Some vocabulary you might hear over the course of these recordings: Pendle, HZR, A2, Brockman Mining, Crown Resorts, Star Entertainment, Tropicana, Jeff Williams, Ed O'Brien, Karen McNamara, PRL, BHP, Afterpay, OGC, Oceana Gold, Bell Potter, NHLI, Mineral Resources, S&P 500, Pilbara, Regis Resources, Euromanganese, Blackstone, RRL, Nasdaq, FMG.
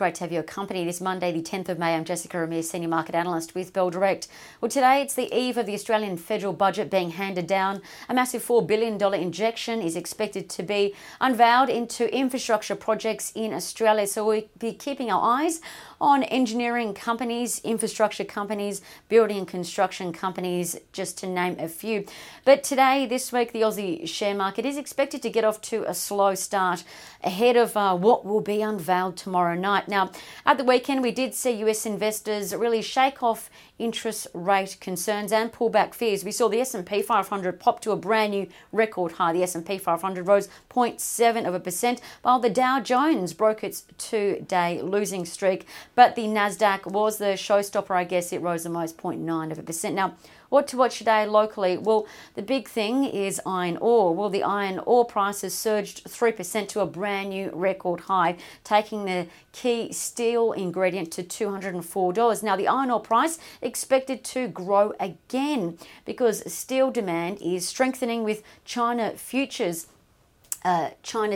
Great to have your company this Monday, the 10th of May. I'm Jessica Ramirez, Senior Market Analyst with Bell Direct. Well, today it's the eve of the Australian federal budget being handed down. A massive $4 billion injection is expected to be unveiled into infrastructure projects in Australia. So we'll be keeping our eyes on engineering companies, infrastructure companies, building and construction companies, just to name a few. But today, this week, the Aussie share market is expected to get off to a slow start ahead of what will be unveiled tomorrow night. Now, at the weekend, we did see US investors really shake off interest rate concerns and pullback fears. We saw the S&P 500 pop to a brand new record high. The S&P 500 rose 0.7%, while the Dow Jones broke its two-day losing streak. But the Nasdaq was the showstopper, I guess. It rose the most, 0.9%. Now, what to watch today locally? Well, the big thing is iron ore. Well, the iron ore prices surged 3% to a brand new record high, taking the key steel ingredient to $204. Now, the iron ore price expected to grow again because steel demand is strengthening, with China's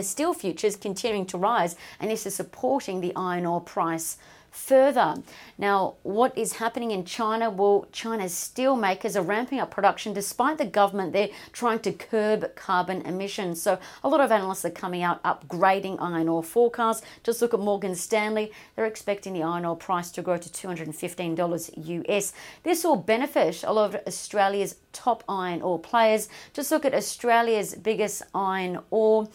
steel futures continuing to rise, and this is supporting the iron ore price further. Now, what is happening in China? Well, China's steelmakers are ramping up production despite the government there trying to curb carbon emissions. So a lot of analysts are coming out upgrading iron ore forecasts. Just look at Morgan Stanley. They're expecting the iron ore price to grow to $215 US. This will benefit a lot of Australia's top iron ore players. Just look at Australia's biggest iron ore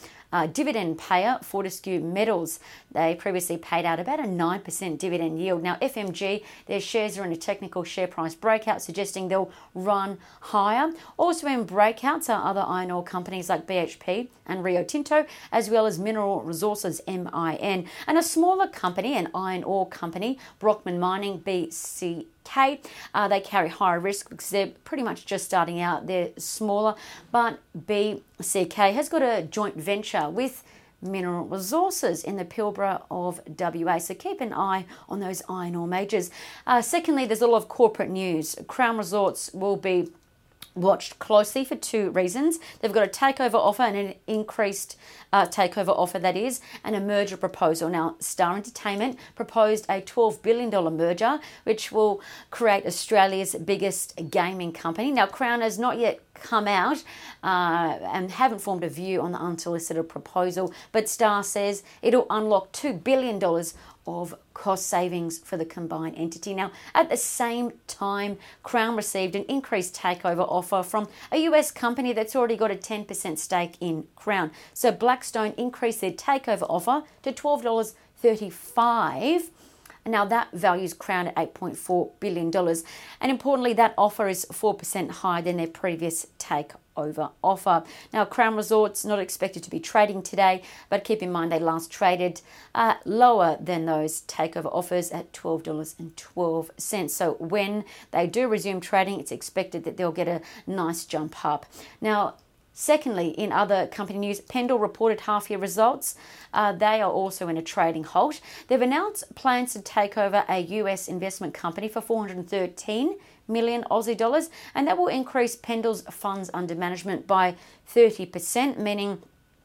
dividend payer, Fortescue Metals. They previously paid out about a 9% dividend yield. Now, FMG, their shares are in a technical share price breakout, suggesting they'll run higher. Also in breakouts are other iron ore companies like BHP and Rio Tinto, as well as Mineral Resources, MIN. And a smaller company, an iron ore company, Brockman Mining, BCM. They carry higher risk because they're pretty much just starting out. They're smaller, but BCK has got a joint venture with Mineral Resources in the Pilbara of WA. So keep an eye on those iron ore majors. Secondly, there's a lot of corporate news. Crown Resorts will be watched closely for two reasons. They've got a takeover offer and an increased takeover offer, that is, and a merger proposal. Now, Star Entertainment proposed a $12 billion merger, which will create Australia's biggest gaming company. Now, Crown has not yet come out and haven't formed a view on the unsolicited proposal, but Star says it'll unlock $2 billion of cost savings for the combined entity. Now, at the same time, Crown received an increased takeover offer from a US company that's already got a 10% stake in Crown. So Blackstone increased their takeover offer to $12.35. Now, that values Crown at $8.4 billion. And importantly, that offer is 4% higher than their previous takeover offer. Now, Crown Resorts not expected to be trading today, but keep in mind they last traded lower than those takeover offers at $12.12. So when they do resume trading, it's expected that they'll get a nice jump up. Now, secondly, in other company news, Pendle reported half-year results. They are also in a trading halt. They've announced plans to take over a US investment company for $413 million Aussie dollars, and that will increase Pendle's funds under management by 30%, meaning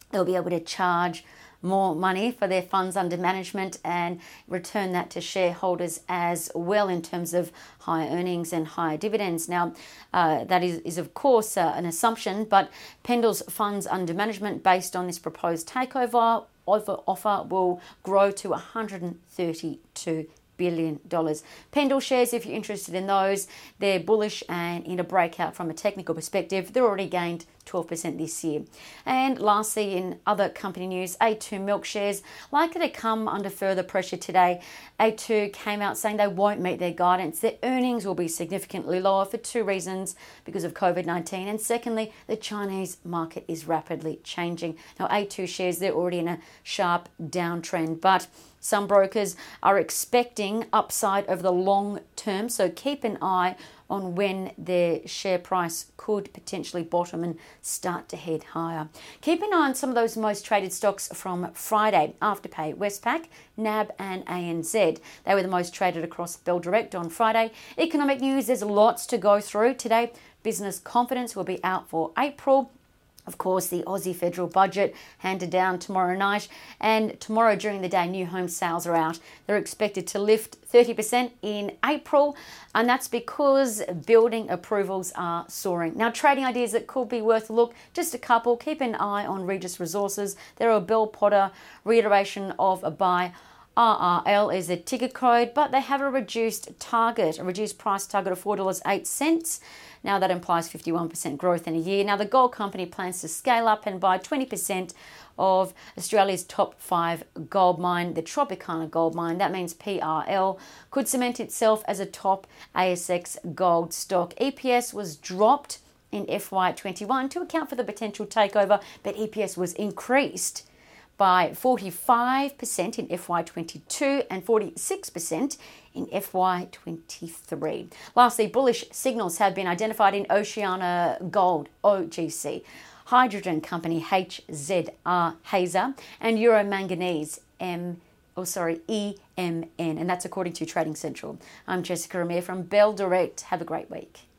they'll be able to charge more money for their funds under management and return that to shareholders as well in terms of higher earnings and higher dividends. Now, that is of course an assumption, but Pendle's funds under management based on this proposed takeover offer will grow to $132 billion. Pendle shares, if you're interested in those, they're bullish and in a breakout from a technical perspective. They're already gained 12% this year. And lastly, in other company news, A2 milk shares likely to come under further pressure today. A2 came out saying they won't meet their guidance. Their earnings will be significantly lower for two reasons, because of COVID-19, and secondly, the Chinese market is rapidly changing. Now, A2 shares, they're already in a sharp downtrend, but some brokers are expecting upside over the long term, so keep an eye on when their share price could potentially bottom and start to head higher. Keep an eye on some of those most traded stocks from Friday: Afterpay, Westpac, NAB and ANZ. They were the most traded across Bell Direct on Friday. Economic news, there's lots to go through today. Business confidence will be out for April. Of course, the Aussie federal budget handed down tomorrow night, and tomorrow during the day, new home sales are out. They're expected to lift 30% in April, and that's because building approvals are soaring. Now, trading ideas that could be worth a look, just a couple. Keep an eye on Regis Resources. There are Bell Potter reiteration of a buy. RRL is a ticker code, but they have a reduced target, a reduced price target of $4.08. Now that implies 51% growth in a year. Now the gold company plans to scale up and buy 20% of Australia's top 5 gold mine, the Tropicana gold mine. That means PRL could cement itself as a top ASX gold stock. EPS was dropped in FY21 to account for the potential takeover, but EPS was increased by 45% in FY22 and 46% in FY23. Lastly, bullish signals have been identified in Oceana Gold, OGC, hydrogen company HZR, Hazer, and Euromanganese, EMN, and that's according to Trading Central. I'm Jessica Ramirez from Bell Direct. Have a great week.